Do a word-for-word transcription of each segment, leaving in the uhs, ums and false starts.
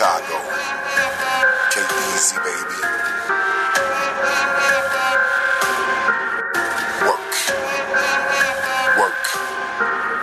Chicago. K D Z, baby. Work. Work.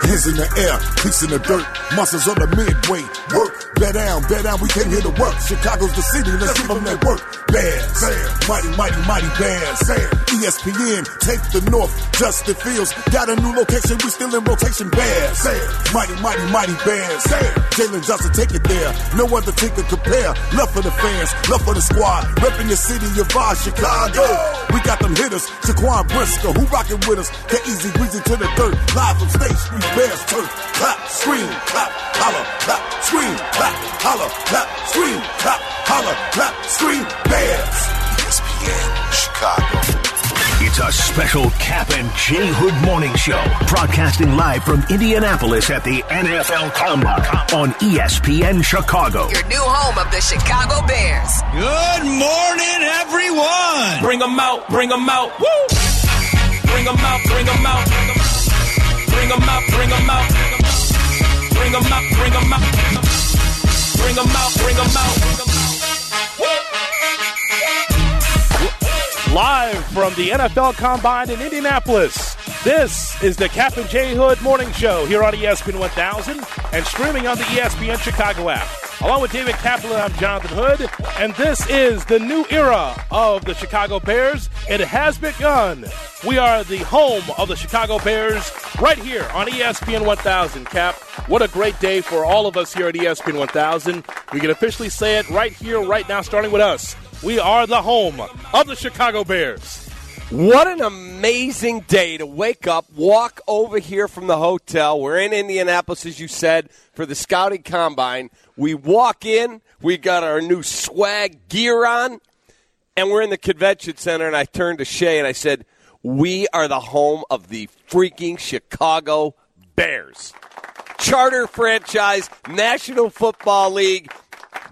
Hands in the air, feet in the dirt. Muscles on the midway. Work. Bear down, bear down. We came here to work. Chicago's the city. Let's give them that work. Bears. Bears. Mighty, mighty, mighty Bears. Bears. E S P N, take the north. Justin Fields got a new location. We still in rotation. Bears. Bears. Mighty, mighty, mighty Bears. Bears. Jaylon Johnson, take it there. No other team can compare. Love for the fans, love for the squad. Repping the city of our Chicago. We got them hitters. Taquan Briscoe, who rocking with us? That easy breezy to the dirt. Live from State Street, Bears turf. Clap, scream, clap, holler, clap, scream, clap, holler, clap, scream, clap, holler, clap, scream. Bears. E S P N Chicago. It's a special Cap'n J Hood morning show, broadcasting live from Indianapolis at the N F L Combine on E S P N Chicago. Your new home of the Chicago Bears. Good morning, everyone. Bring them out, bring them out. Woo! Bring them out, bring them out. Bring them out, bring them out. Bring them out, bring them out. Bring them out, bring them out. Live from the N F L Combine in Indianapolis, this is the Cap'n J Hood Morning Show here on E S P N one thousand and streaming on the E S P N Chicago app. Along with David Kaplan, I'm Jonathan Hood, and this is the new era of the Chicago Bears. It has begun. We are the home of the Chicago Bears right here on E S P N one thousand, Cap. What a great day for all of us here at E S P N one thousand. We can officially say it right here, right now, starting with us. We are the home of the Chicago Bears. What an amazing day to wake up, walk over here from the hotel. We're in Indianapolis, as you said, for the Scouting Combine. We walk in, we got our new swag gear on, and we're in the convention center, and I turned to Shay and I said, we are the home of the freaking Chicago Bears. Charter franchise, National Football League.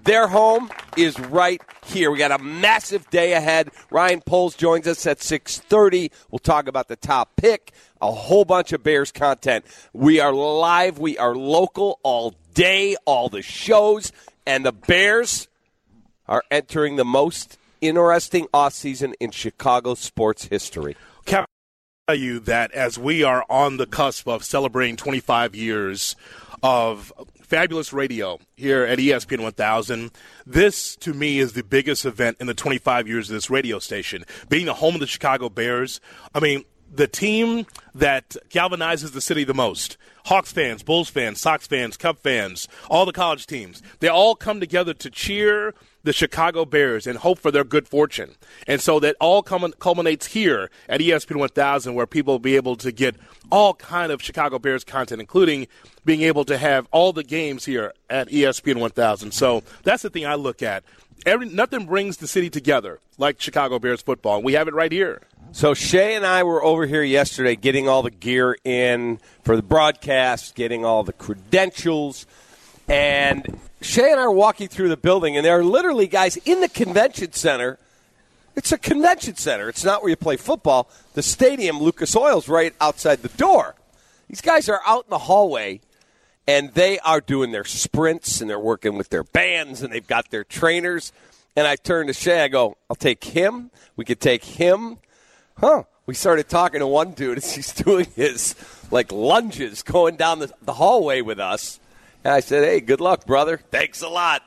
Their home is right here. We got a massive day ahead. Ryan Poles joins us at six thirty. We'll talk about the top pick, a whole bunch of Bears content. We are live. We are local all day, all the shows. And the Bears are entering the most interesting offseason in Chicago sports history. Cap, I tell you that as we are on the cusp of celebrating twenty-five years of fabulous radio here at E S P N one thousand. This, to me, is the biggest event in the twenty-five years of this radio station. Being the home of the Chicago Bears, I mean, the team that galvanizes the city the most. Hawks fans, Bulls fans, Sox fans, Cub fans, all the college teams. They all come together to cheer the Chicago Bears and hope for their good fortune. And so that all culminates here at E S P N one thousand, where people will be able to get all kind of Chicago Bears content, including being able to have all the games here at E S P N one thousand. So that's the thing I look at. Every, nothing brings the city together like Chicago Bears football. We have it right here. So Shay and I were over here yesterday getting all the gear in for the broadcast, getting all the credentials. And Shay and I are walking through the building, and there are literally guys in the convention center. It's a convention center. It's not where you play football. The stadium, Lucas Oil's right outside the door. These guys are out in the hallway. And they are doing their sprints, and they're working with their bands, and they've got their trainers. And I turn to Shay. I go, I'll take him. We could take him. Huh. We started talking to one dude as he's doing his, like, lunges going down the, the hallway with us. And I said, hey, good luck, brother. Thanks a lot.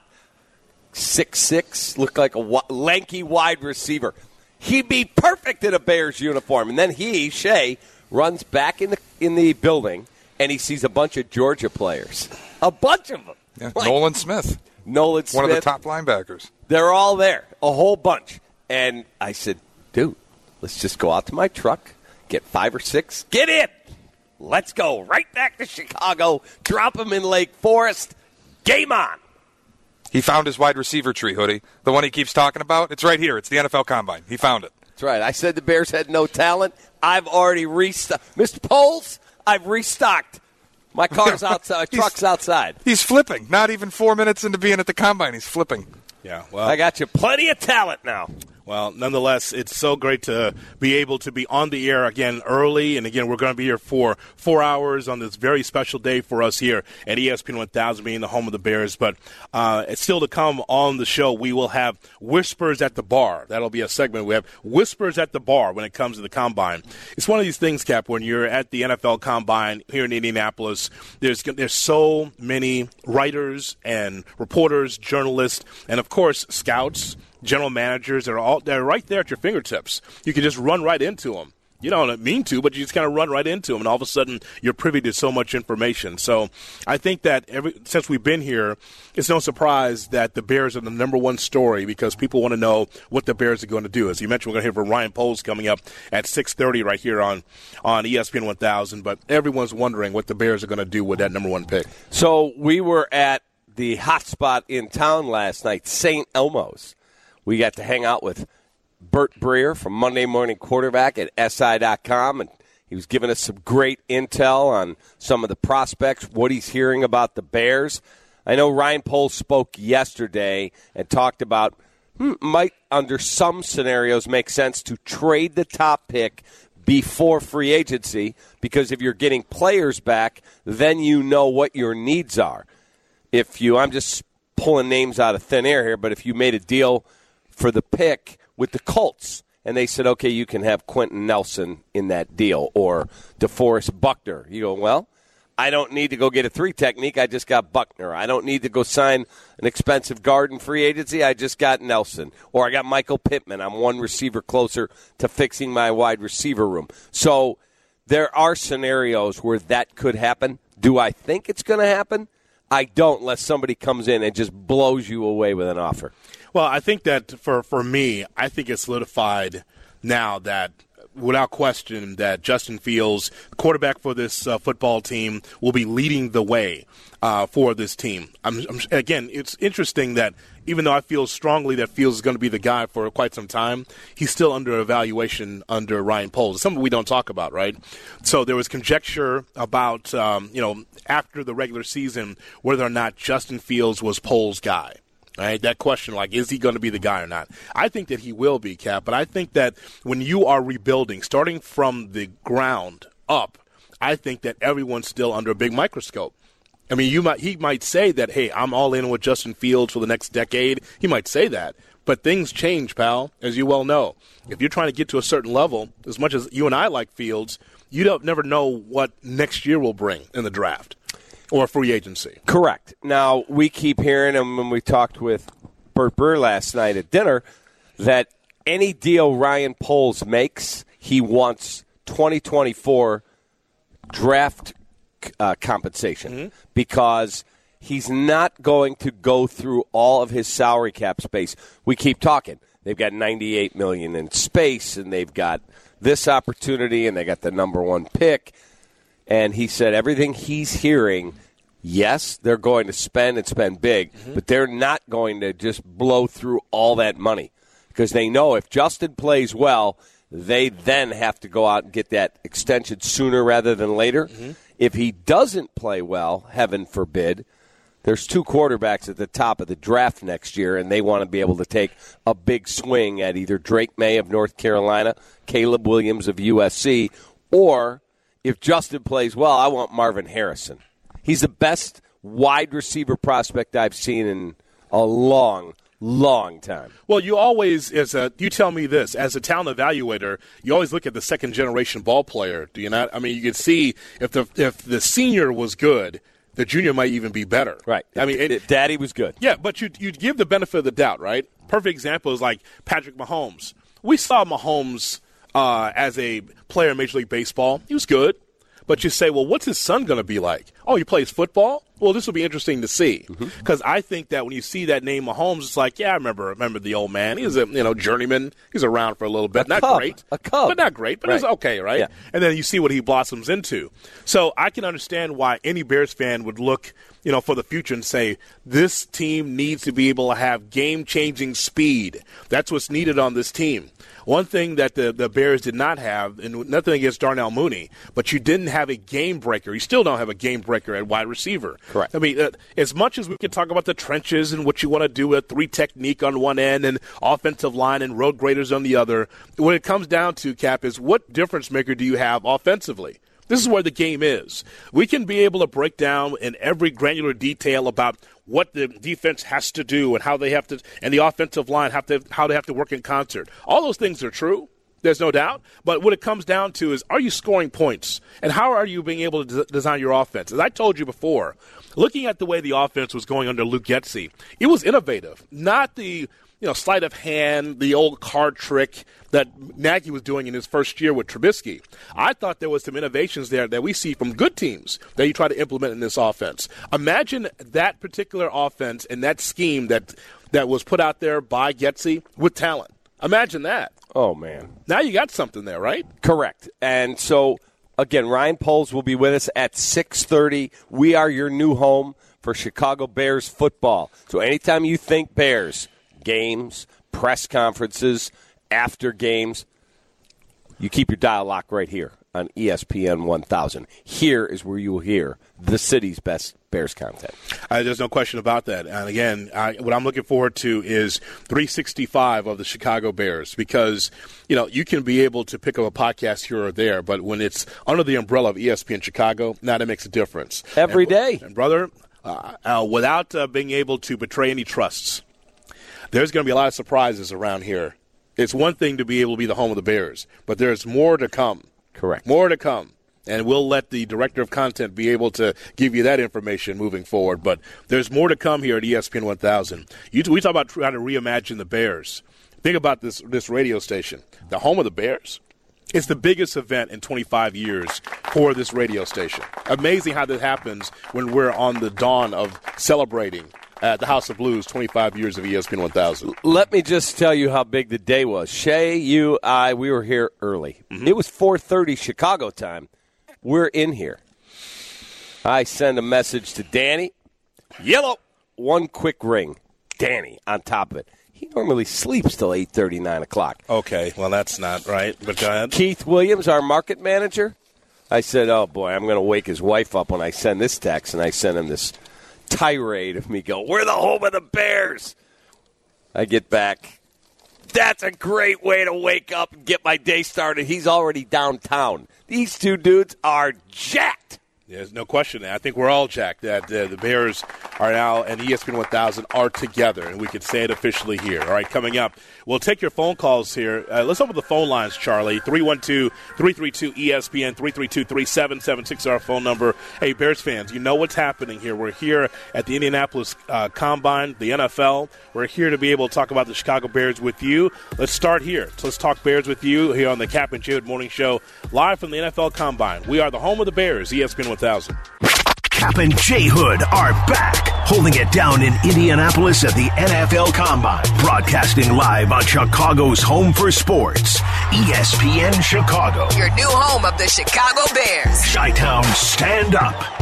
six six, looked like a w- lanky wide receiver. He'd be perfect in a Bears uniform. And then he, Shay, runs back in the in the building. And he sees a bunch of Georgia players. A bunch of them. Yeah, like, Nolan Smith. Nolan Smith. One of the top linebackers. They're all there, a whole bunch. And I said, dude, let's just go out to my truck, get five or six, get in. Let's go right back to Chicago, drop them in Lake Forest, game on. He found his wide receiver tree, Hoodie. The one he keeps talking about, it's right here. It's the N F L Combine. He found it. That's right. I said the Bears had no talent. I've already restocked. Mister Poles, I've restocked. My car's outside. My truck's outside. He's flipping. Not even four minutes into being at the Combine, he's flipping. Yeah, well, I got you plenty of talent now. Well, nonetheless, it's so great to be able to be on the air again early. And again, we're going to be here for four hours on this very special day for us here at E S P N one thousand, being the home of the Bears. But uh, it's still to come on the show, we will have Whispers at the Bar. That'll be a segment. We have Whispers at the Bar when it comes to the Combine. It's one of these things, Cap, when you're at the N F L Combine here in Indianapolis, there's, there's so many writers and reporters, journalists, and, of course, scouts, general managers are all they're right there at your fingertips. You can just run right into them. You don't mean to, but you just kind of run right into them, and all of a sudden you're privy to so much information. So I think that every, since we've been here, it's no surprise that the Bears are the number one story because people want to know what the Bears are going to do. As you mentioned, we're going to hear from Ryan Poles coming up at six thirty right here on, on E S P N one thousand, but everyone's wondering what the Bears are going to do with that number one pick. So we were at the hot spot in town last night, Saint Elmo's. We got to hang out with Bert Breer from Monday Morning Quarterback at S I dot com, and he was giving us some great intel on some of the prospects, what he's hearing about the Bears. I know Ryan Poles spoke yesterday and talked about hmm, might, under some scenarios, make sense to trade the top pick before free agency because if you're getting players back, then you know what your needs are. If you, I'm just pulling names out of thin air here, but if you made a deal for the pick with the Colts, and they said, okay, you can have Quentin Nelson in that deal or DeForest Buckner. You go, well, I don't need to go get a three technique. I just got Buckner. I don't need to go sign an expensive guard in free agency. I just got Nelson. Or I got Michael Pittman. I'm one receiver closer to fixing my wide receiver room. So there are scenarios where that could happen. Do I think it's going to happen? I don't, unless somebody comes in and just blows you away with an offer. Well, I think that for, for me, I think it's solidified now that without question that Justin Fields, quarterback for this uh, football team, will be leading the way uh, for this team. I'm, I'm, again, it's interesting that even though I feel strongly that Fields is going to be the guy for quite some time, he's still under evaluation under Ryan Poles. It's something we don't talk about, right? So there was conjecture about, um, you know, after the regular season, whether or not Justin Fields was Poles' guy. Right, that question, like, is he going to be the guy or not? I think that he will be, Cap, but I think that when you are rebuilding, starting from the ground up, I think that everyone's still under a big microscope. I mean, you might he might say that, hey, I'm all in with Justin Fields for the next decade. He might say that, but things change, pal, as you well know. If you're trying to get to a certain level, as much as you and I like Fields, you don't never know what next year will bring in the draft. Or free agency. Correct. Now, we keep hearing, and when we talked with Bert Breer last night at dinner, that any deal Ryan Poles makes, he wants twenty twenty-four draft uh, compensation mm-hmm. because he's not going to go through all of his salary cap space. We keep talking. They've got ninety-eight million dollars in space, and they've got this opportunity, and they got the number one pick. And he said everything he's hearing, yes, they're going to spend and spend big, mm-hmm. but they're not going to just blow through all that money because they know if Justin plays well, they then have to go out and get that extension sooner rather than later. Mm-hmm. If he doesn't play well, heaven forbid, there's two quarterbacks at the top of the draft next year, and they want to be able to take a big swing at either Drake May of North Carolina, Caleb Williams of U S C, or if Justin plays well, I want Marvin Harrison. He's the best wide receiver prospect I've seen in a long, long time. Well, you always, as a, you tell me this, as a talent evaluator, you always look at the second-generation ball player, do you not? I mean, you can see if the if the senior was good, the junior might even be better. Right. I mean, it, it, Daddy was good. Yeah, but you'd, you'd give the benefit of the doubt, right? Perfect example is like Patrick Mahomes. We saw Mahomes Uh, as a player in Major League Baseball. He was good. But you say, well, what's his son going to be like? Oh, he plays football? Well, this will be interesting to see. Because mm-hmm. I think that when you see that name Mahomes, it's like, yeah, I remember remember the old man. He was a you know journeyman. He's around for a little bit. A not cub. great. A cub. But not great. But right. It's okay, right? Yeah. And then you see what he blossoms into. So I can understand why any Bears fan would look you know, for the future and say, this team needs to be able to have game-changing speed. That's what's needed on this team. One thing that the, the Bears did not have, and nothing against Darnell Mooney, but you didn't have a game breaker. You still don't have a game breaker at wide receiver. Correct. I mean, uh, as much as we can talk about the trenches and what you want to do with three technique on one end and offensive line and road graders on the other, what it comes down to, Cap, is what difference maker do you have offensively? This is where the game is. We can be able to break down in every granular detail about what the defense has to do and how they have to, and the offensive line have to, how they have to work in concert. All those things are true. There's no doubt. But what it comes down to is, are you scoring points? And how are you being able to d- design your offense? As I told you before, looking at the way the offense was going under Luke Getsy, it was innovative. Not the you know sleight of hand, the old card trick that Nagy was doing in his first year with Trubisky. I thought there was some innovations there that we see from good teams that you try to implement in this offense. Imagine that particular offense and that scheme that, that was put out there by Getsy with talent. Imagine that. Oh, man. Now you got something there, right? Correct. And so, again, Ryan Poles will be with us at six thirty. We are your new home for Chicago Bears football. So anytime you think Bears, games, press conferences, after games, you keep your dial locked right here on E S P N one thousand. Here is where you will hear the city's best Bears content. Uh, there's no question about that. And, again, I, what I'm looking forward to is three sixty-five of the Chicago Bears because, you know, you can be able to pick up a podcast here or there, but when it's under the umbrella of E S P N Chicago, now that makes a difference. Every and, day. And, brother, uh, uh, without uh, being able to betray any trusts, there's going to be a lot of surprises around here. It's one thing to be able to be the home of the Bears, but there's more to come. Correct. More to come. And we'll let the director of content be able to give you that information moving forward. But there's more to come here at E S P N one thousand. You, we talk about trying to reimagine the Bears. Think about this, this radio station, the home of the Bears. It's the biggest event in twenty-five years for this radio station. Amazing how that happens when we're on the dawn of celebrating at the House of Blues, twenty-five years of E S P N one thousand. Let me just tell you how big the day was. Shay, you, I, we were here early. Mm-hmm. It was four thirty Chicago time. We're in here. I send a message to Danny. Yellow. One quick ring. Danny on top of it. He normally sleeps till eight thirty, nine o'clock. Okay, well, that's not right, but go ahead. Keith Williams, our market manager. I said, oh, boy, I'm going to wake his wife up when I send this text, and I sent him this tirade of me go, we're the home of the Bears. I get back. That's a great way to wake up and get my day started. He's already downtown. These two dudes are jacked. There's no question. I think we're all jacked that uh, the Bears are now and E S P N one thousand are together, and we can say it officially here. All right, coming up, we'll take your phone calls here. Uh, let's open the phone lines, Charlie. three one two, three three two, E S P N, three three two, three seven seven six is our phone number. Hey, Bears fans, you know what's happening here. We're here at the Indianapolis uh, Combine, the N F L. We're here to be able to talk about the Chicago Bears with you. Let's start here. So let's talk Bears with you here on the Cap'n J Hood Morning Show, live from the N F L Combine. We are the home of the Bears, E S P N one thousand. Cap and J Hood are back, holding it down in Indianapolis at the N F L Combine, broadcasting live on Chicago's home for sports, E S P N Chicago. Your new home of the Chicago Bears. Chi-Town, stand up.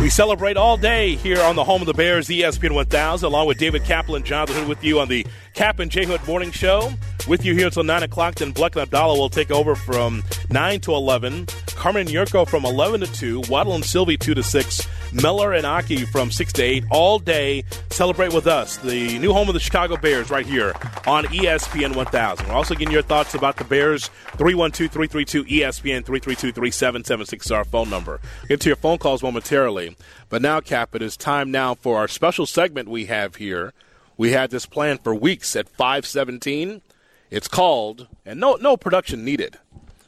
We celebrate all day here on the home of the Bears, E S P N one thousand, along with David Kaplan, Jonathan Hood with you on the Cap and J Hood Morning Show. With you here until nine o'clock, then Bleck and Abdallah will take over from nine to eleven. Carmen Yurko from eleven to two. Waddle and Sylvie two to six. Miller and Aki from six to eight. All day, celebrate with us, the new home of the Chicago Bears right here on E S P N one thousand. We're also getting your thoughts about the Bears. three one two, three three two, E S P N, three three two, three seven seven six is our phone number. We'll get to your phone calls momentarily. But now, Cap, it is time now for our special segment we have here. We had this planned for weeks at five seventeen. It's called, and no no production needed,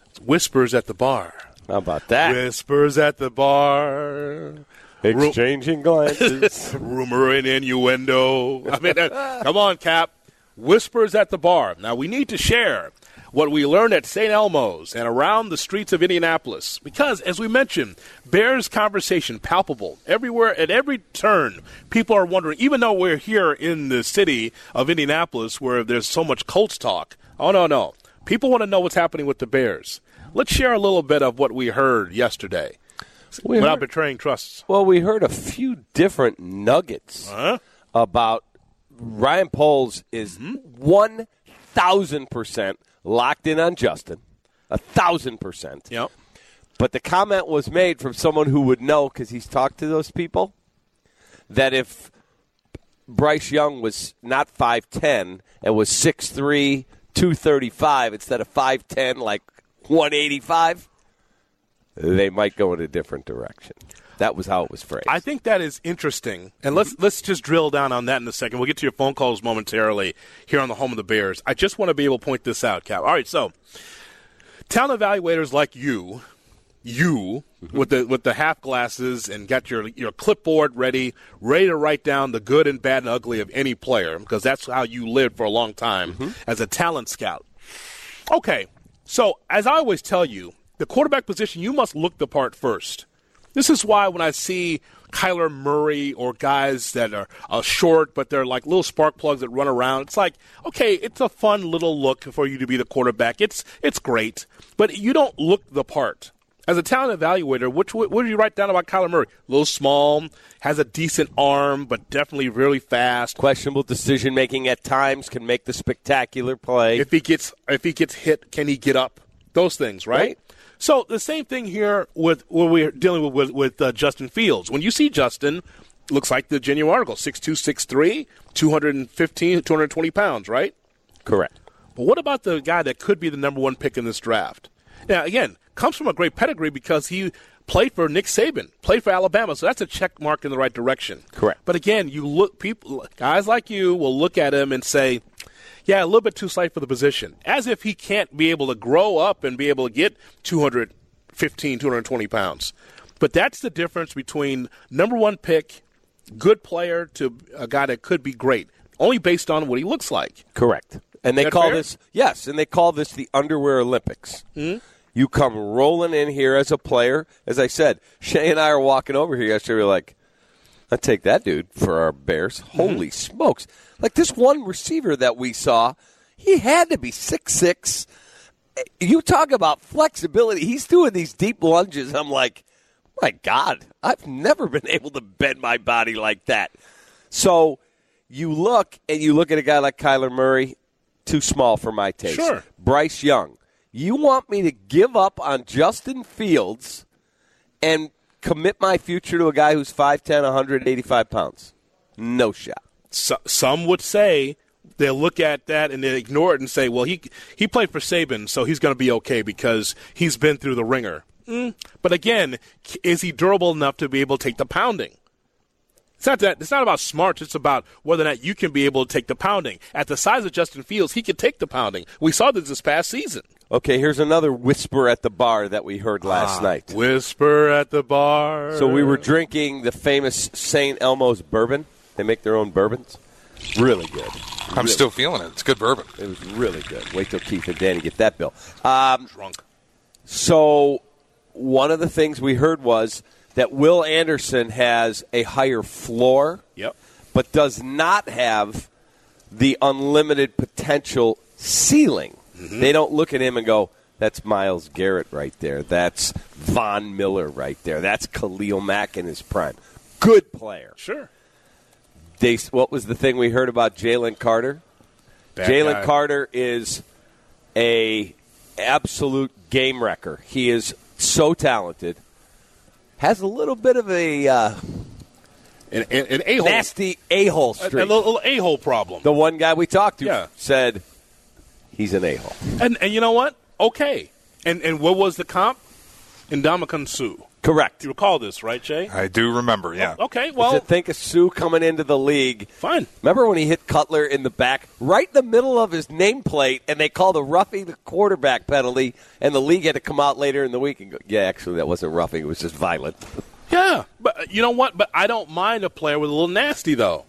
it's Whispers at the Bar. How about that? Whispers at the Bar. Exchanging glances. Rumor and innuendo. I mean, uh, come on, Cap. Whispers at the Bar. Now, we need to share what we learned at Saint Elmo's and around the streets of Indianapolis. Because, as we mentioned, Bears conversation palpable. Everywhere, at every turn, people are wondering, even though we're here in the city of Indianapolis where there's so much Colts talk, oh, no, no. People want to know what's happening with the Bears. Let's share a little bit of what we heard yesterday we without heard, betraying trusts. Well, we heard a few different nuggets uh-huh. about Ryan Poles is mm-hmm. one thousand percent locked in on Justin, a thousand percent. Yep. But the comment was made from someone who would know because he's talked to those people, that if Bryce Young was not five ten and was six three, two thirty-five instead of five ten, like one eighty-five, they might go in a different direction. That was how it was phrased. I think that is interesting. And let's let's just drill down on that in a second. We'll get to your phone calls momentarily here on the Home of the Bears. I just want to be able to point this out, Cal. All right, so talent evaluators like you, you mm-hmm. with the with the half glasses and got your your clipboard ready, ready to write down the good and bad and ugly of any player, because that's how you lived for a long time mm-hmm. as a talent scout. Okay, so as I always tell you, the quarterback position, you must look the part first. This is why when I see Kyler Murray or guys that are uh, short, but they're like little spark plugs that run around, it's like, okay, it's a fun little look for you to be the quarterback. It's it's great, but you don't look the part. As a talent evaluator, which, what do you write down about Kyler Murray? A little small, has a decent arm, but definitely really fast. Questionable decision-making at times, can make the spectacular play. If he gets if he gets hit, can he get up? Those things, right? right. So the same thing here with what we're dealing with with, with uh, Justin Fields. When you see Justin, looks like the genuine article, six two, six three, two fifteen, two twenty pounds, right? Correct. But what about the guy that could be the number one pick in this draft? Now, again, comes from a great pedigree because he played for Nick Saban, played for Alabama, so that's a check mark in the right direction. Correct. But again, you look people, guys like you will look at him and say, yeah, a little bit too slight for the position, as if he can't be able to grow up and be able to get two fifteen, two twenty pounds. But that's the difference between number one pick, good player, to a guy that could be great, only based on what he looks like. Correct. And they call fair? this, yes, and they call this the underwear Olympics. Mm-hmm. You come rolling in here as a player. As I said, Shay and I are walking over here yesterday. We were like, I'd take that dude for our Bears. Mm-hmm. Holy smokes. Like this one receiver that we saw, he had to be six six. You talk about flexibility. He's doing these deep lunges. I'm like, my God, I've never been able to bend my body like that. So you look, and you look at a guy like Kyler Murray, too small for my taste. Sure. Bryce Young. You want me to give up on Justin Fields and commit my future to a guy who's five ten, one eighty-five pounds? No shot. So, some would say they'll look at that and they ignore it and say, well, he he played for Saban, so he's going to be okay because he's been through the ringer. Mm. But again, is he durable enough to be able to take the pounding? It's not that. It's not about smarts. It's about whether or not you can be able to take the pounding. At the size of Justin Fields, he could take the pounding. We saw this this past season. Okay, here's another whisper at the bar that we heard last ah, night. Whisper at the bar. So we were drinking the famous Saint Elmo's bourbon. They make their own bourbons. Really good. I'm really still good. feeling it. It's good bourbon. It was really good. Wait till Keith and Danny get that bill. Um, Drunk. So one of the things we heard was that Will Anderson has a higher floor, yep, but does not have the unlimited potential ceiling. Mm-hmm. They don't look at him and go, that's Myles Garrett right there. That's Von Miller right there. That's Khalil Mack in his prime. Good player. Sure. They, what was the thing we heard about Jalen Carter? Jalen Carter is a absolute game wrecker. He is so talented. Has a little bit of a uh, an, an, an a-hole. nasty a-hole streak. A, a little a-hole problem. The one guy we talked to yeah. said he's an a-hole. And and you know what? Okay. And and what was the comp? Ndamukong Suh. Correct. You recall this, right, Jay? I do remember, yeah. Oh, okay, well. Does it think of Suh coming into the league? Fine. Remember when he hit Cutler in the back, right in the middle of his nameplate, and they called a roughing the quarterback penalty, and the league had to come out later in the week and go, yeah, actually, that wasn't roughing. It was just violent. Yeah, but you know what? But I don't mind a player with a little nasty, though.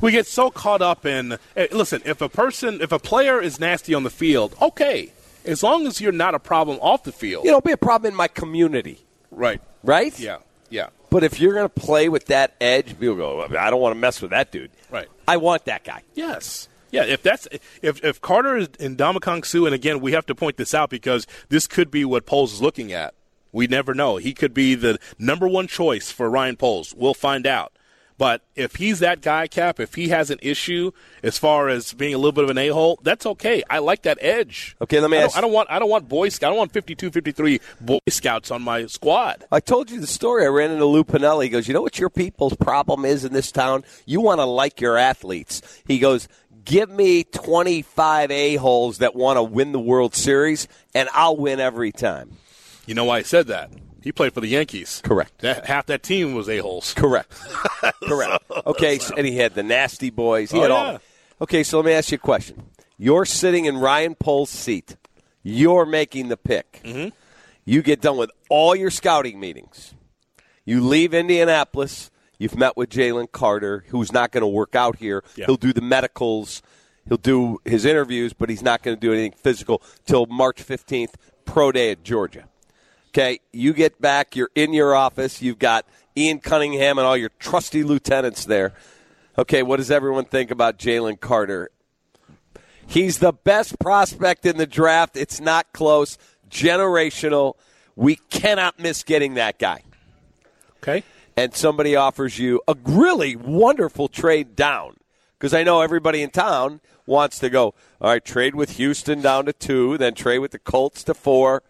We get so caught up in, hey, listen, if a person, if a player is nasty on the field, okay, as long as you're not a problem off the field. You know, be a problem in my community. Right. Right? Yeah, yeah. But if you're going to play with that edge, people go, I don't want to mess with that dude. Right. I want that guy. Yes. Yeah, if that's if if Carter is Ndamukong Suh, and again, we have to point this out because this could be what Poles is looking at. We never know. He could be the number one choice for Ryan Poles. We'll find out. But if he's that guy, Cap, if he has an issue as far as being a little bit of an a-hole, that's okay. I like that edge. Okay, let me I ask. Don't, I don't want I don't want Boy Scout. I don't want fifty-two, fifty-three Boy Scouts on my squad. I told you the story. I ran into Lou Pinelli. He goes, you know what your people's problem is in this town? You want to like your athletes. He goes, give me twenty-five a-holes that want to win the World Series, and I'll win every time. You know why I said that? He played for the Yankees. Correct. That, half that team was a-holes. Correct. Correct. Okay, so, and he had the Nasty Boys. He oh, had yeah. all. Okay, so let me ask you a question. You're sitting in Ryan Poles' seat. You're making the pick. Mm-hmm. You get done with all your scouting meetings. You leave Indianapolis. You've met with Jalen Carter, who's not going to work out here. Yeah. He'll do the medicals. He'll do his interviews, but he's not going to do anything physical till March fifteenth, pro day at Georgia. Okay, you get back, you're in your office, you've got Ian Cunningham and all your trusty lieutenants there. Okay, what does everyone think about Jalen Carter? He's the best prospect in the draft. It's not close. Generational. We cannot miss getting that guy. Okay. And somebody offers you a really wonderful trade down. Because I know everybody in town wants to go, all right, trade with Houston down to two, then trade with the Colts to four.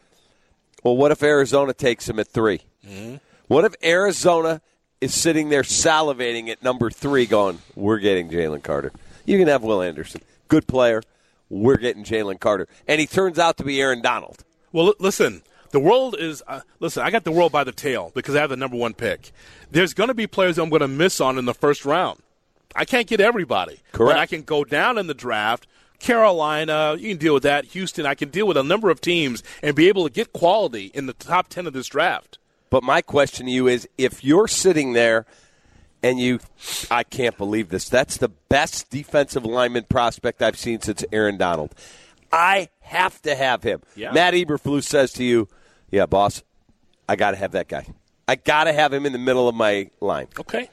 Well, what if Arizona takes him at three? Mm-hmm. What if Arizona is sitting there salivating at number three going, we're getting Jalen Carter. You can have Will Anderson. Good player. We're getting Jalen Carter. And he turns out to be Aaron Donald. Well, listen, the world is uh, – listen, I got the world by the tail because I have the number one pick. There's going to be players I'm going to miss on in the first round. I can't get everybody. Correct. But I can go down in the draft – Carolina, you can deal with that. Houston, I can deal with a number of teams and be able to get quality in the top ten of this draft. But my question to you is, if you're sitting there and you, I can't believe this, that's the best defensive lineman prospect I've seen since Aaron Donald. I have to have him. Yeah. Matt Eberflus says to you, yeah, boss, I got to have that guy. I got to have him in the middle of my line. Okay.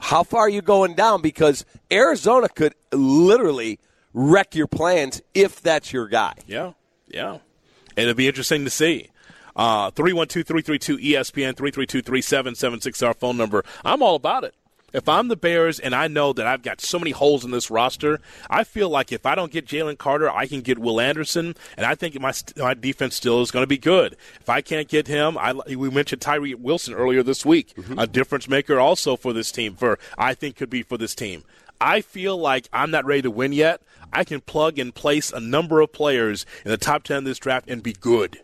How far are you going down? Because Arizona could literally – wreck your plans if that's your guy. Yeah, yeah. It'll be interesting to see. Uh, three one two, three three two, E S P N, three three two, three seven seven six, our phone number. I'm all about it. If I'm the Bears and I know that I've got so many holes in this roster, I feel like if I don't get Jalen Carter, I can get Will Anderson, and I think my my defense still is going to be good. If I can't get him, I, we mentioned Tyree Wilson earlier this week, mm-hmm. a difference maker also for this team, for I think could be for this team. I feel like I'm not ready to win yet. I can plug and place a number of players in the top ten of this draft and be good.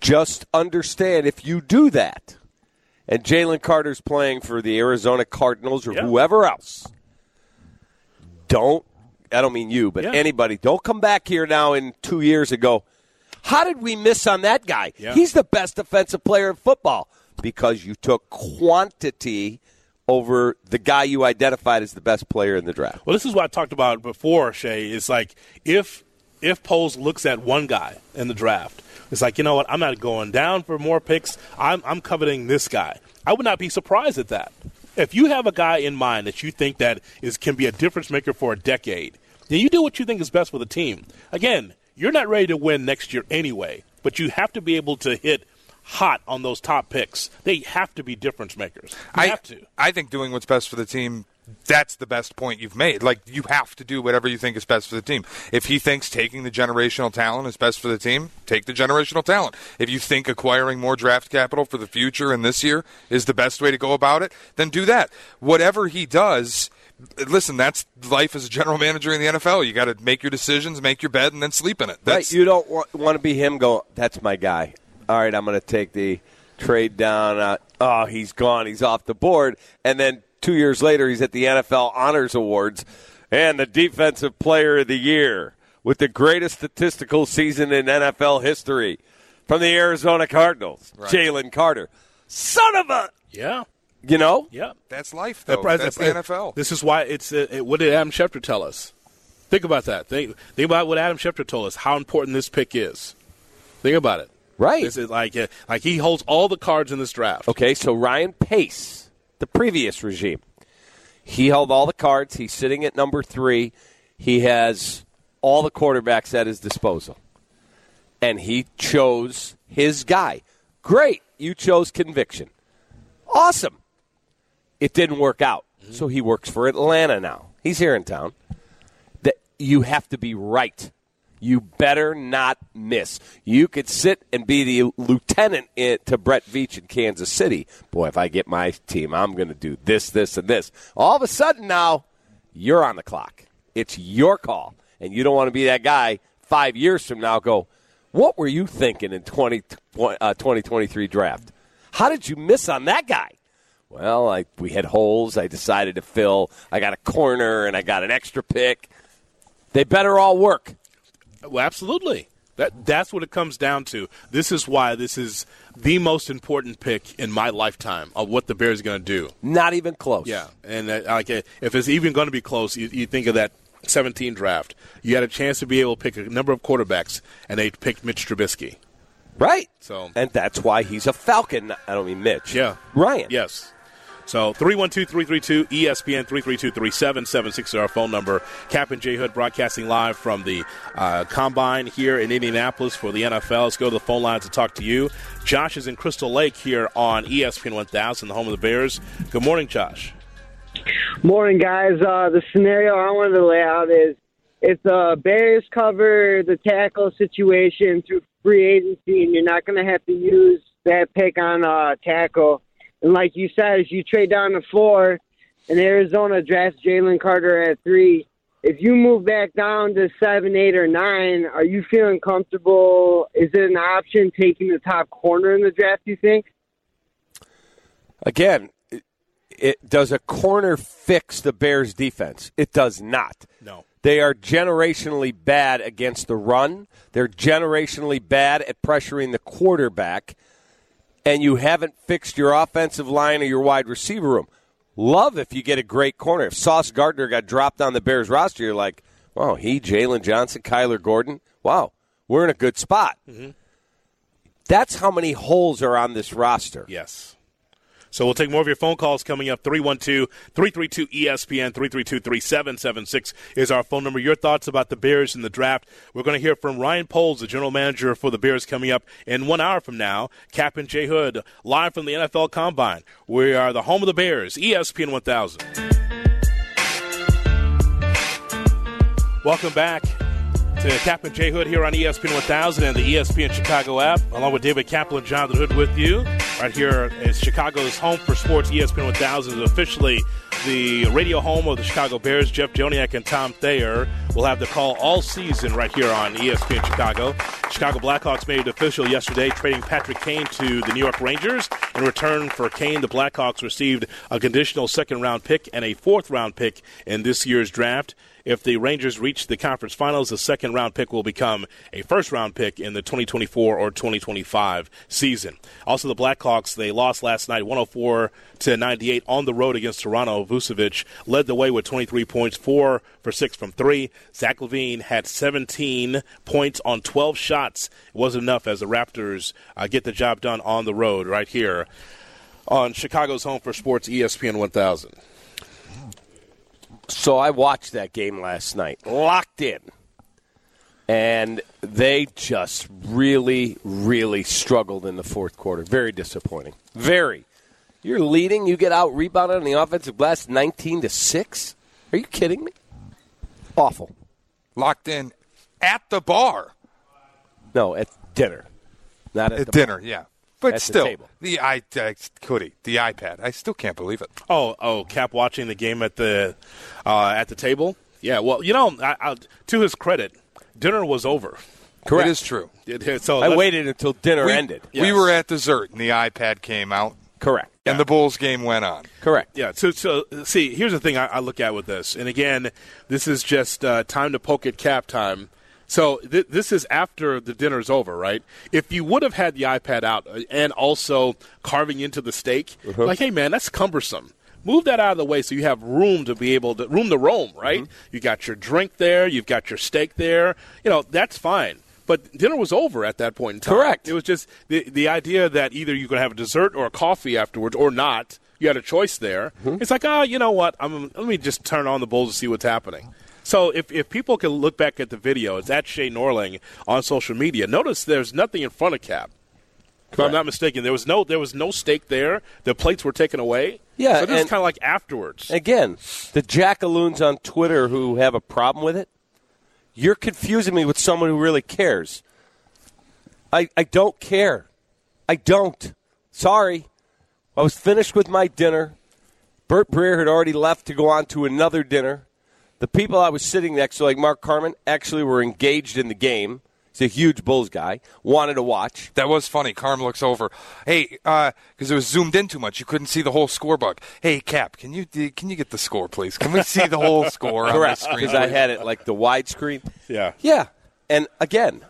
Just understand if you do that, and Jalen Carter's playing for the Arizona Cardinals or yeah. whoever else, don't, I don't mean you, but yeah. anybody, don't come back here now in two years and go, how did we miss on that guy? Yeah. He's the best defensive player in football because you took quantity over the guy you identified as the best player in the draft. Well, this is what I talked about before, Shay. It's like if if Poles looks at one guy in the draft, it's like, you know what, I'm not going down for more picks. I'm, I'm coveting this guy. I would not be surprised at that. If you have a guy in mind that you think that is can be a difference maker for a decade, then you do what you think is best for the team. Again, you're not ready to win next year anyway, but you have to be able to hit hot on those top picks. They have to be difference makers. You I have to. I think doing what's best for the team, that's the best point you've made. Like, you have to do whatever you think is best for the team. If he thinks taking the generational talent is best for the team, take the generational talent. If you think acquiring more draft capital for the future and this year is the best way to go about it, then do that. Whatever he does, listen, that's life as a general manager in the N F L. You got to make your decisions, make your bed, and then sleep in it. That's, right. You don't want, want to be him going, that's my guy. All right, I'm going to take the trade down. Uh, oh, he's gone. He's off the board. And then two years later, he's at the N F L Honors Awards and the Defensive Player of the Year with the greatest statistical season in N F L history from the Arizona Cardinals, right. Jalen Carter. Son of a – yeah. You know? Yeah. That's life, though. That's, that's the it, N F L. This is why it's uh, – what did Adam Schefter tell us? Think about that. Think, think about what Adam Schefter told us, how important this pick is. Think about it. Right. This is like, like he holds all the cards in this draft. Okay, so Ryan Pace, the previous regime, he held all the cards. He's sitting at number three. He has all the quarterbacks at his disposal. And he chose his guy. Great. You chose conviction. Awesome. It didn't work out, mm-hmm. so he works for Atlanta now. He's here in town. That you have to be right. You better not miss. You could sit and be the lieutenant in, to Brett Veach in Kansas City. Boy, if I get my team, I'm going to do this, this, and this. All of a sudden now, you're on the clock. It's your call. And you don't want to be that guy five years from now go, what were you thinking in twenty twenty-three draft? How did you miss on that guy? Well, I, we had holes I decided to fill. I got a corner, and I got an extra pick. They better all work. Well, absolutely. That that's what it comes down to. This is why this is the most important pick in my lifetime of what the Bears are going to do. Not even close. Yeah, and uh, like if it's even going to be close, you, you think of that seventeen draft. You had a chance to be able to pick a number of quarterbacks, and they picked Mitch Trubisky. Right. So and that's why he's a Falcon. I don't mean Mitch. Yeah. Ryan. Yes. So three one two, three three two, E S P N three three two, three seven seven six is our phone number. Cap'n J Hood broadcasting live from the uh, Combine here in Indianapolis for the N F L. Let's go to the phone lines to talk to you. Josh is in Crystal Lake here on E S P N one thousand, the home of the Bears. Good morning, Josh. Morning, guys. Uh, the scenario I wanted to lay out is if the Bears cover the tackle situation through free agency and you're not going to have to use that pick on uh, tackle, and like you said, if you trade down to four and Arizona drafts Jalen Carter at three, if you move back down to seven, eight, or nine, are you feeling comfortable? Is it an option taking the top corner in the draft, you think? Again, it, it, does a corner fix the Bears' defense? It does not. No. They are generationally bad against the run. They're generationally bad at pressuring the quarterback. And you haven't fixed your offensive line or your wide receiver room. Love if you get a great corner. If Sauce Gardner got dropped on the Bears roster, you're like, wow, he, Jaylon Johnson, Kyler Gordon, wow, we're in a good spot. Mm-hmm. That's how many holes are on this roster. Yes. So we'll take more of your phone calls coming up. three one two, three three two, E S P N, three three two, three seven seven six is our phone number. Your thoughts about the Bears and the draft. We're going to hear from Ryan Poles, the general manager for the Bears, coming up in one hour from now. Cap'n J Hood, live from the N F L Combine. We are the home of the Bears, E S P N one thousand. Welcome back to Cap'n J Hood here on E S P N one thousand and the E S P N Chicago app, along with David Kaplan, Jonathan Hood with you. Right here is Chicago's home for sports. E S P N one thousand is officially the radio home of the Chicago Bears. Jeff Joniak and Tom Thayer will have the call all season right here on E S P N Chicago. Chicago Blackhawks made it official yesterday, trading Patrick Kane to the New York Rangers. In return for Kane, the Blackhawks received a conditional second-round pick and a fourth-round pick in this year's draft. If the Rangers reach the conference finals, the second-round pick will become a first-round pick in the twenty twenty-four or twenty twenty-five season. Also, the Blackhawks, they lost last night one oh four to ninety-eight on the road against Toronto. Vucevic led the way with twenty-three points, four for six from three. Zach LaVine had seventeen points on twelve shots. It wasn't enough as the Raptors uh, get the job done on the road right here on Chicago's home for sports, E S P N one thousand. So I watched that game last night, locked in, and they just really, really struggled in the fourth quarter. Very disappointing. Very. You're leading. You get out-rebounded on the offensive glass nineteen to six? Are you kidding me? Awful. Locked in at the bar. No, at dinner. Not at, at the dinner, bar. Yeah. But at still, the, the I, uh, Cody, the iPad. I still can't believe it. Oh, oh, Cap watching the game at the uh, at the table. Yeah, well, you know, I, I, to his credit, dinner was over. Correct. It is true. It, so I waited until dinner we, ended. Yes. We were at dessert, and the iPad came out. Correct. And yeah. The Bulls game went on. Correct. Yeah. So, so see, here's the thing I, I look at with this, and again, this is just uh, time to poke at Cap time. So th- this is after the dinner's over, right? If you would have had the iPad out and also carving into the steak, uh-huh. like, hey, man, that's cumbersome. Move that out of the way so you have room to be able to – room to roam, right? Mm-hmm. You got your drink there. You've got your steak there. You know, that's fine. But dinner was over at that point in time. Correct. It was just the, the idea that either you could have a dessert or a coffee afterwards or not. You had a choice there. Mm-hmm. It's like, oh, you know what? I'm, let me just turn on the Bulls and see what's happening. So if, if people can look back at the video, it's at Shay Norling on social media. Notice there's nothing in front of Cap. If Correct. I'm not mistaken, there was no there was no steak there. The plates were taken away. Yeah. So this is kind of like afterwards. Again, the jackaloons on Twitter who have a problem with it, you're confusing me with someone who really cares. I, I don't care. I don't. Sorry. I was finished with my dinner. Bert Breer had already left to go on to another dinner. The people I was sitting next to, like Mark Carman, actually were engaged in the game. He's a huge Bulls guy. Wanted to watch. That was funny. Carm looks over. Hey, because uh, it was zoomed in too much. You couldn't see the whole scorebook. Hey, Cap, can you can you get the score, please? Can we see the whole score on the screen? Because I had it like the widescreen. Yeah. Yeah. And, again,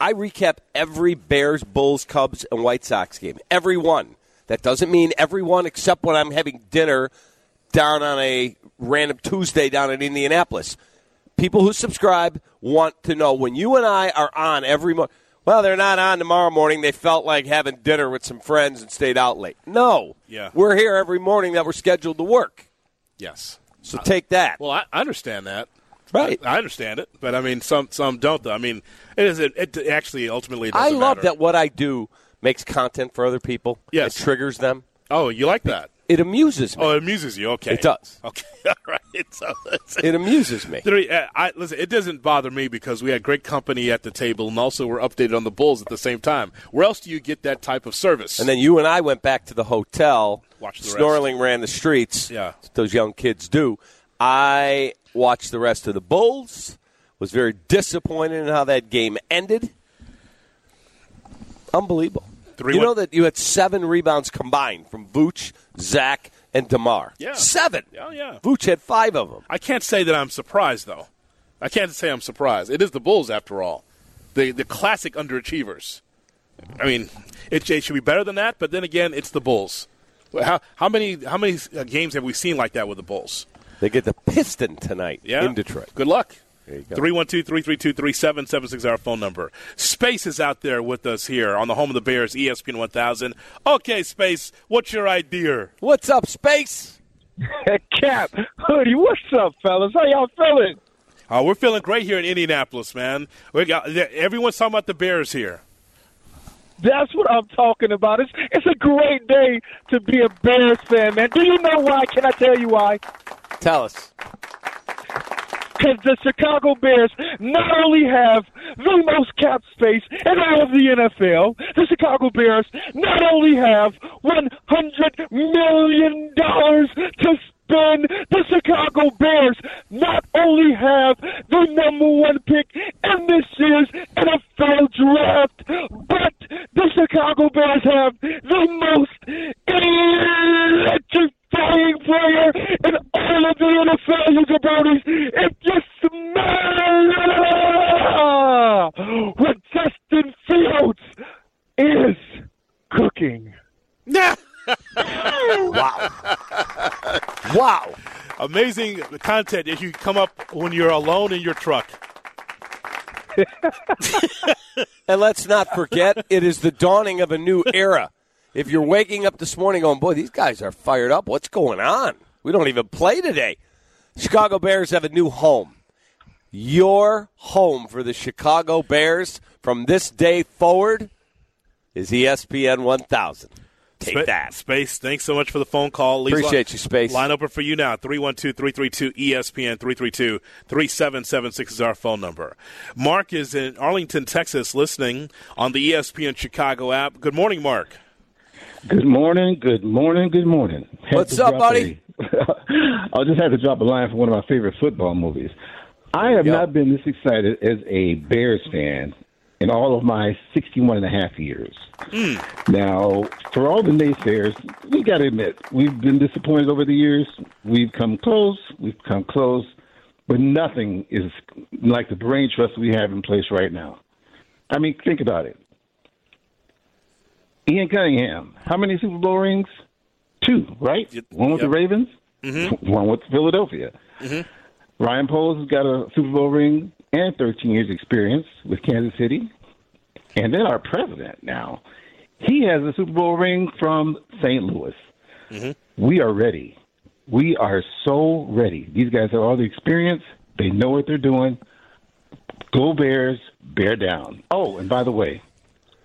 I recap every Bears, Bulls, Cubs, and White Sox game. Every one. That doesn't mean every one except when I'm having dinner down on a random Tuesday down in Indianapolis. People who subscribe want to know when you and I are on every morning. Well, they're not on tomorrow morning. They felt like having dinner with some friends and stayed out late. No. Yeah. We're here every morning that we're scheduled to work. Yes. So uh, take that. Well, I, I understand that. Right. I, I understand it. But, I mean, some some don't, though. I mean, it is it, it actually ultimately doesn't I love matter. That what I do makes content for other people. Yes. It triggers them. Oh, you like that. It amuses me. Oh, it amuses you. Okay. It does. Okay. All right. It's, it's, it amuses me. I, I, listen, it doesn't bother me because we had great company at the table and also we're updated on the Bulls at the same time. Where else do you get that type of service? And then you and I went back to the hotel. Watched the Snorling rest. Ran the streets. Yeah. Those young kids do. I watched the rest of the Bulls. Was very disappointed in how that game ended. Unbelievable. Three, you know that you had seven rebounds combined from Vooch, Zach, and DeMar. Yeah. Seven. Oh, yeah. Vooch had five of them. I can't say that I'm surprised, though. I can't say I'm surprised. It is the Bulls, after all. The the classic underachievers. I mean, it, it should be better than that, but then again, it's the Bulls. How, how many how many games have we seen like that with the Bulls? They get the Piston tonight yeah. in Detroit. Good luck. three one two, three three two, three seven seven six, our phone number. Space is out there with us here on the home of the Bears, E S P N one thousand. Okay, Space, what's your idea? What's up, Space? Cap, Hoodie, what's up, fellas? How y'all feeling? Uh, we're feeling great here in Indianapolis, man. We got everyone's talking about the Bears here. That's what I'm talking about. It's, it's a great day to be a Bears fan, man. Do you know why? Can I tell you why? Tell us. Because the Chicago Bears not only have the most cap space in all of the N F L, the Chicago Bears not only have one hundred million dollars to spend, the Chicago Bears not only have the number one pick in this year's N F L draft, but the Chicago Bears have the most electric playing player in all of the N F L, you jabronis. If you smell what Justin Fields is cooking. Wow. Wow. Amazing content if you come up when you're alone in your truck. And let's not forget, it is the dawning of a new era. If you're waking up this morning going, boy, these guys are fired up. What's going on? We don't even play today. Chicago Bears have a new home. Your home for the Chicago Bears from this day forward is E S P N one thousand. Take Sp- that. Space, thanks so much for the phone call. Lee's Appreciate line- you, Space. Line open for you now, three one two, three three two, E S P N, three three two, three seven seven six is our phone number. Mark is in Arlington, Texas, listening on the E S P N Chicago app. Good morning, Mark. Good morning, good morning, good morning. Had What's up, buddy? A, I just had to drop a line for one of my favorite football movies. I have Yo. not been this excited as a Bears fan in all of my sixty-one and a half years. Mm. Now, for all the naysayers, we got to admit, we've been disappointed over the years. We've come close, we've come close, but nothing is like the brain trust we have in place right now. I mean, think about it. Ian Cunningham, how many Super Bowl rings? Two, right? One with yep. the Ravens, mm-hmm. one with Philadelphia. Mm-hmm. Ryan Poles has got a Super Bowl ring and thirteen years experience with Kansas City. And then our president now, he has a Super Bowl ring from Saint Louis. Mm-hmm. We are ready. We are so ready. These guys have all the experience. They know what they're doing. Go Bears, bear down. Oh, and by the way,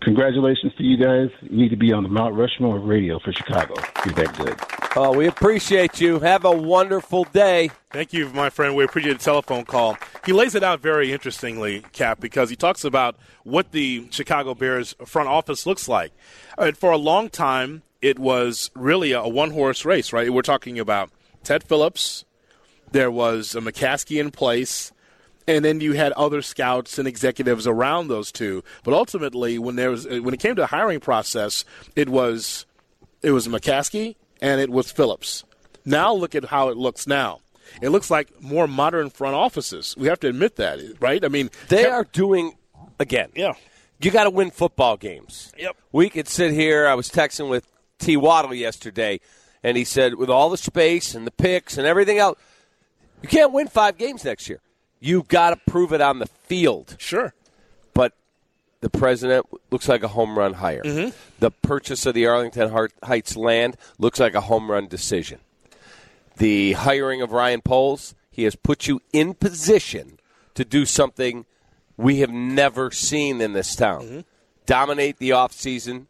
congratulations to you guys. You need to be on the Mount Rushmore radio for Chicago. You're that good. Oh, we appreciate you. Have a wonderful day. Thank you, my friend. We appreciate the telephone call. He lays it out very interestingly, Cap, because he talks about what the Chicago Bears front office looks like. Uh, for a long time, it was really a one-horse race, right? We're talking about Ted Phillips. There was a McCaskey in place. And then you had other scouts and executives around those two. But ultimately, when there was when it came to the hiring process, it was it was McCaskey and it was Phillips. Now look at how it looks now. It looks like more modern front offices. We have to admit that, right? I mean, they are doing again. Yeah, you got to win football games. Yep. We could sit here. I was texting with T. Waddle yesterday, and he said, with all the space and the picks and everything else, you can't win five games next year. You've got to prove it on the field. Sure. But the president looks like a home run hire. Mm-hmm. The purchase of the Arlington Heights land looks like a home run decision. The hiring of Ryan Poles, he has put you in position to do something we have never seen in this town. Mm-hmm. Dominate the offseason,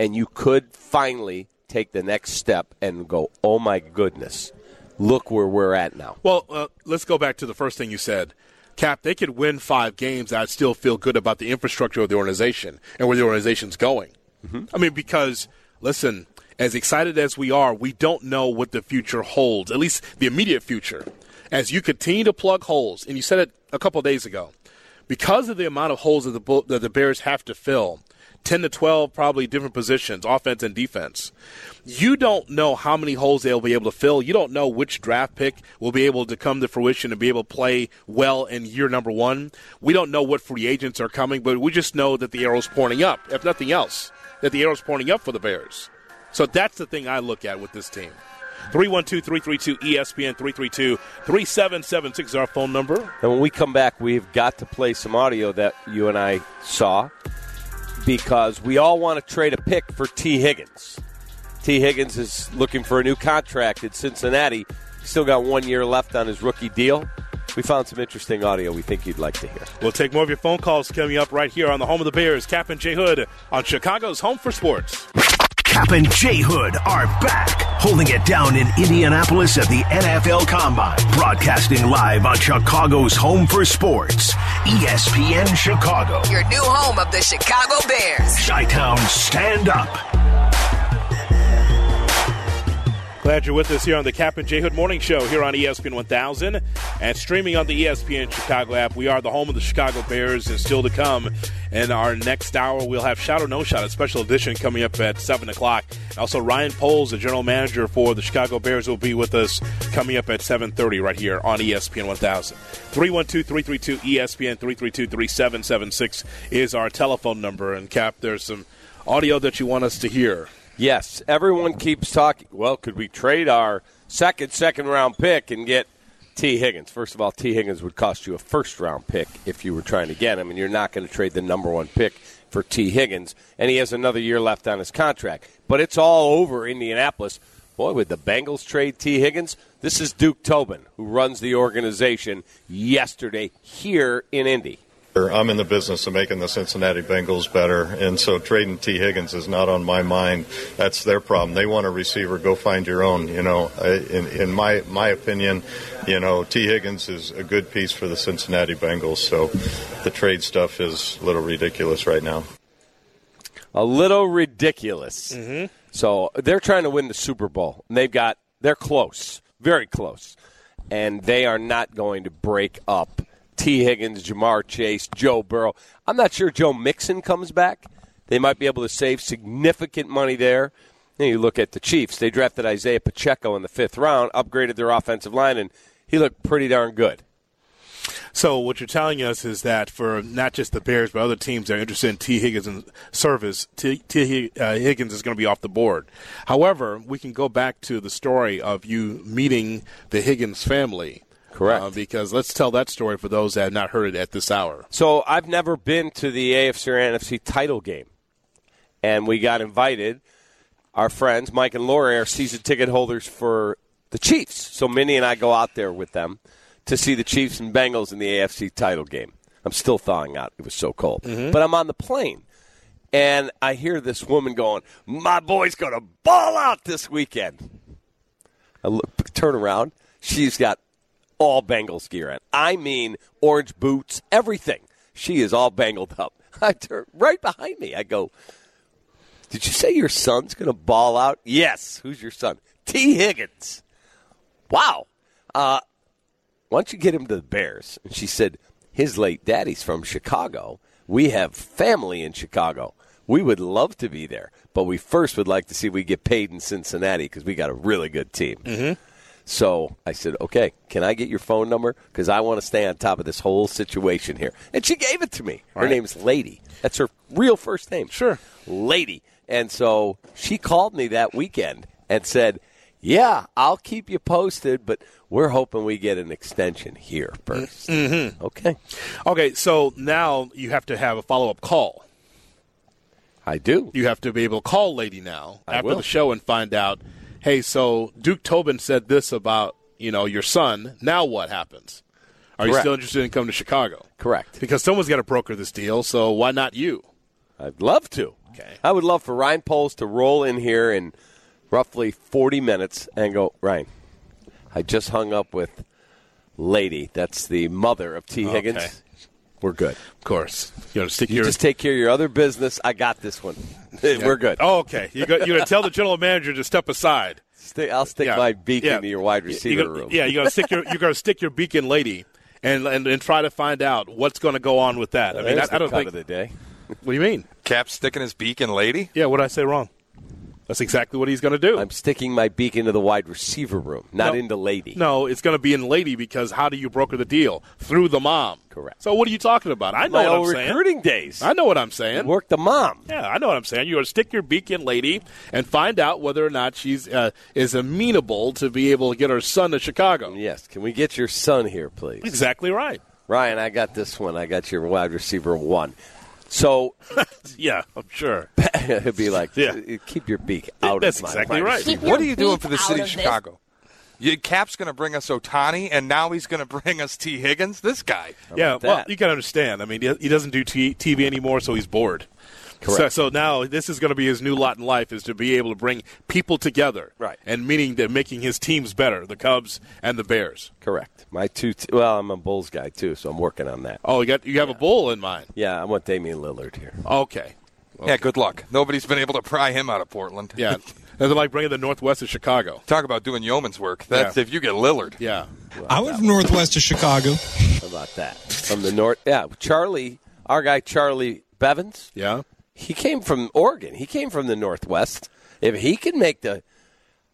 and you could finally take the next step and go, oh, my goodness. Look where we're at now. Well, uh, let's go back to the first thing you said. Cap, they could win five games. I'd still feel good about the infrastructure of the organization and where the organization's going. Mm-hmm. I mean, because, listen, as excited as we are, we don't know what the future holds, at least the immediate future. As you continue to plug holes, and you said it a couple of days ago, because of the amount of holes that the, Bull- that the Bears have to fill, ten to twelve probably different positions, offense and defense. You don't know how many holes they'll be able to fill. You don't know which draft pick will be able to come to fruition and be able to play well in year number one. We don't know what free agents are coming, but we just know that the arrow's pointing up, if nothing else, that the arrow's pointing up for the Bears. So that's the thing I look at with this team. three one two, three three two, E S P N, three three two, three seven seven six is our phone number. And when we come back, we've got to play some audio that you and I saw, because we all want to trade a pick for T. Higgins. T. Higgins is looking for a new contract at Cincinnati. He's still got one year left on his rookie deal. We found some interesting audio we think you'd like to hear. We'll take more of your phone calls coming up right here on the home of the Bears. Cap'n J. Hood on Chicago's Home for Sports. Cap'n J. Hood are back, holding it down in Indianapolis at the N F L Combine. Broadcasting live on Chicago's Home for Sports, E S P N Chicago. Your new home of the Chicago Bears. Chi-Town, stand up. Glad you're with us here on the Cap'n J. Hood Morning Show here on E S P N one thousand and streaming on the E S P N Chicago app. We are the home of the Chicago Bears, and still to come in our next hour, we'll have Shot or No Shot, a special edition coming up at seven o'clock. Also, Ryan Poles, the general manager for the Chicago Bears, will be with us coming up at seven thirty right here on E S P N one thousand. three one two, three three two, E S P N, three three two, three seven seven six is our telephone number. And, Cap, there's some audio that you want us to hear. Yes, everyone keeps talking, well, could we trade our second, second-round pick and get T. Higgins? First of all, T. Higgins would cost you a first-round pick if you were trying to get him, and you're not going to trade the number one pick for T. Higgins, and he has another year left on his contract. But it's all over Indianapolis. Boy, would the Bengals trade T. Higgins? This is Duke Tobin, who runs the organization, yesterday here in Indy. I'm in the business of making the Cincinnati Bengals better, and so trading T. Higgins is not on my mind. That's their problem. They want a receiver. Go find your own. You know, in, in my my opinion, you know, T. Higgins is a good piece for the Cincinnati Bengals, so the trade stuff is a little ridiculous right now. A little ridiculous. Mm-hmm. So they're trying to win the Super Bowl, and they've got they're close, very close, and they are not going to break up. T. Higgins, Jamar Chase, Joe Burrow. I'm not sure Joe Mixon comes back. They might be able to save significant money there. Then you look at the Chiefs. They drafted Isaiah Pacheco in the fifth round, upgraded their offensive line, and he looked pretty darn good. So what you're telling us is that for not just the Bears but other teams that are interested in T. Higgins' service, T. T. Higgins is going to be off the board. However, we can go back to the story of you meeting the Higgins family. Correct. Uh, because let's tell that story for those that have not heard it at this hour. So I've never been to the A F C or N F C title game. And we got invited. Our friends, Mike and Laura, are season ticket holders for the Chiefs. So Minnie and I go out there with them to see the Chiefs and Bengals in the A F C title game. I'm still thawing out. It was so cold. Mm-hmm. But I'm on the plane. And I hear this woman going, my boy's going to ball out this weekend. I look, turn around. She's got all Bengals gear on. I mean, orange boots, everything. She is all bangled up. I turn right behind me. I go, did you say your son's going to ball out? Yes. Who's your son? T. Higgins. Wow. Uh, why don't you get him to the Bears? And she said, his late daddy's from Chicago. We have family in Chicago. We would love to be there, but we first would like to see we get paid in Cincinnati because we got a really good team. Mm-hmm. So I said, okay, can I get your phone number? Because I want to stay on top of this whole situation here. And she gave it to me. All her right. name's Lady. That's her real first name. Sure. Lady. And so she called me that weekend and said, yeah, I'll keep you posted, but we're hoping we get an extension here first. Mm-hmm. Okay. Okay, so now you have to have a follow-up call. I do. You have to be able to call Lady now I after will. the show and find out, hey, so Duke Tobin said this about, you know, your son. Now what happens? Are Correct. you still interested in coming to Chicago? Correct. Because someone's got to broker this deal, so why not you? I'd love to. Okay. I would love for Ryan Poles to roll in here in roughly forty minutes and go, Ryan, I just hung up with Lady. That's the mother of T. Higgins. Okay. We're good. Of course. You, know, stick you your... just take care of your other business. I got this one. We're good. Oh, okay. You're going to tell the general manager to step aside. Stay, I'll stick yeah. my beak yeah. into your wide receiver you're gonna, room. Yeah, you're going to stick your you're going to stick your beak in Lady and, and and try to find out what's going to go on with that. Well, I mean, I, I don't think of the day. What do you mean? Cap sticking his beak in Lady? Yeah, what did I say wrong? That's exactly what he's going to do. I'm sticking my beak into the wide receiver room, not no, into Lady. No, it's going to be in Lady because how do you broker the deal? Through the mom. Correct. So what are you talking about? I know my what I'm saying. Recruiting days. I know what I'm saying. Work the mom. Yeah, I know what I'm saying. You're going to stick your beak in Lady and find out whether or not she's uh, is amenable to be able to get her son to Chicago. Yes. Can we get your son here, please? Exactly right. Ryan, I got this one. I got your wide receiver one. So, yeah, I'm sure. He'll be like, yeah. keep your beak out That's of my exactly right. What are you doing for the city of Chicago? Your Cap's going to bring us Otani, and now he's going to bring us T. Higgins? This guy. How yeah, well, that? You can understand. I mean, he doesn't do T V anymore, so he's bored. Correct. So, so now this is going to be his new lot in life is to be able to bring people together. Right. And meaning that making his teams better, the Cubs and the Bears. Correct. My two t- well, I'm a Bulls guy too, so I'm working on that. Oh, you got you have yeah. a Bull in mind. Yeah, I want Damian Lillard here. Okay. okay. Yeah, good luck. Nobody's been able to pry him out of Portland. Yeah. They're like bringing the Northwest to Chicago. Talk about doing yeoman's work. That's yeah. if you get Lillard. Yeah. Well, I went from Northwest to Chicago. How about that? From the North. Yeah, Charlie, our guy Charlie Bevins. Yeah. He came from Oregon. He came from the Northwest. If he can make the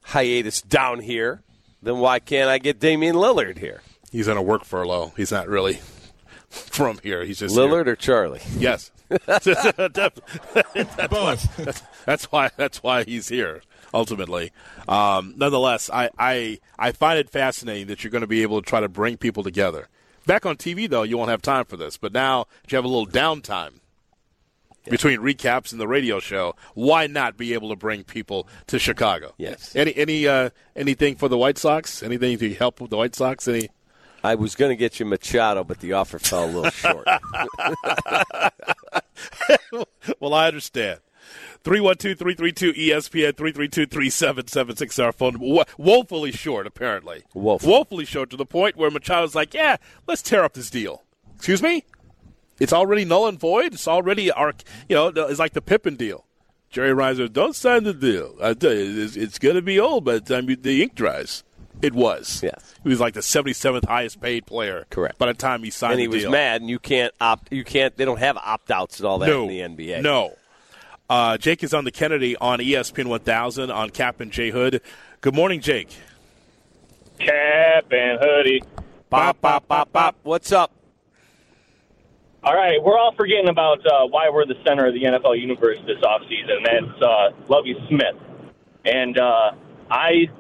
hiatus down here, then why can't I get Damian Lillard here? He's on a work furlough. He's not really from here. He's just Lillard here. Or Charlie? Yes. That's both. Why, that's why. That's why he's here. Ultimately, um, nonetheless, I, I I find it fascinating that you're going to be able to try to bring people together. Back on T V though, you won't have time for this. But now you have a little downtime. Yeah. Between recaps and the radio show, why not be able to bring people to Chicago? Yes. Any any uh, anything for the White Sox? Anything to help with the White Sox? Any? I was going to get you Machado, but the offer fell a little short. Well, I understand. three one two, three three two, E S P N, three three two, three seven seven six, our phone. Wo- woefully short, apparently. Woefully. Woefully short to the point where Machado's like, yeah, let's tear up this deal. Excuse me? It's already null and void. It's already, our, you know, it's like the Pittman deal. Jerry Reiser, don't sign the deal. I tell you, it's, it's going to be old by the time you, the ink dries. It was. Yes. He was like the seventy-seventh highest paid player. Correct. By the time he signed the deal. And he was mad, and you can't opt, you can't, they don't have opt-outs and all that no, in the N B A. No. Uh, Jake is on the Kennedy on E S P N one thousand on Cap'n J Hood. Good morning, Jake. Cap'n Hoodie. Bop, bop, bop, bop. What's up? All right, we're all forgetting about uh, why we're the center of the N F L universe this offseason. That's uh, Lovie Smith. And uh, I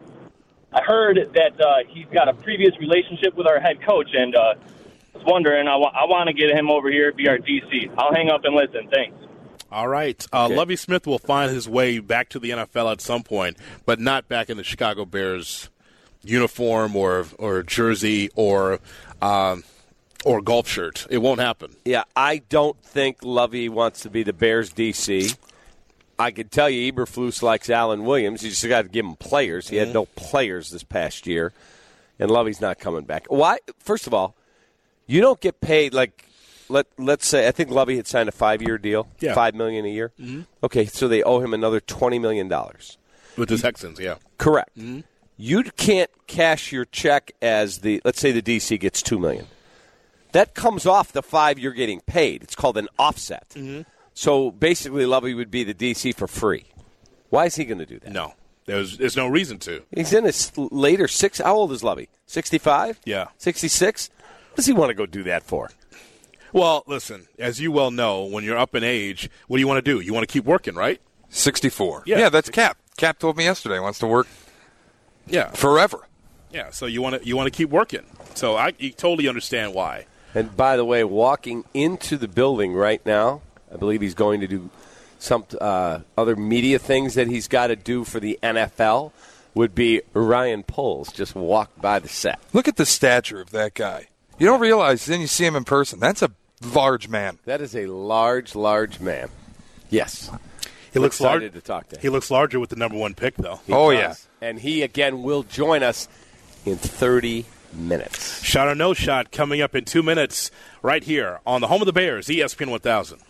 I heard that uh, he's got a previous relationship with our head coach, and I uh, was wondering, I, wa- I want to get him over here to be our D C. I'll hang up and listen. Thanks. All right. Uh, okay. Lovie Smith will find his way back to the N F L at some point, but not back in the Chicago Bears uniform or, or jersey or um, – or golf shirt. It won't happen. Yeah, I don't think Lovey wants to be the Bears D C. I can tell you Eberflus likes Allen Williams. You just got to give him players. He mm-hmm. had no players this past year, and Lovey's not coming back. Why? First of all, you don't get paid like let let's say I think Lovey had signed a five-year deal, yeah. five million a year. Mm-hmm. Okay, so they owe him another twenty million dollars with the Texans. Yeah, correct. Mm-hmm. You can't cash your check as the let's say the D C gets two million. That comes off the five you're getting paid. It's called an offset. Mm-hmm. So basically, Lovey would be the D C for free. Why is he going to do that? No, there's there's no reason to. He's in his later six. How old is Lovey? sixty-five? Yeah, sixty-six. What does he want to go do that for? Well, listen, as you well know, when you're up in age, what do you want to do? You want to keep working, right? sixty-four. Yeah, yeah that's Cap. Cap told me yesterday he wants to work. Yeah, forever. Yeah, so you want to you want to keep working. So I you totally understand why. And by the way, walking into the building right now. I believe he's going to do some uh, other media things that he's got to do for the N F L would be Ryan Poles just walked by the set. Look at the stature of that guy. You don't realize, then you see him in person. That's a large man. That is a large, large man. Yes. He I'm looks excited lar- to talk to him. He looks larger with the number one pick, though. He oh, does. yeah. And he, again, will join us in thirty minutes. Shot or no shot coming up in two minutes right here on the home of the Bears, E S P N one thousand.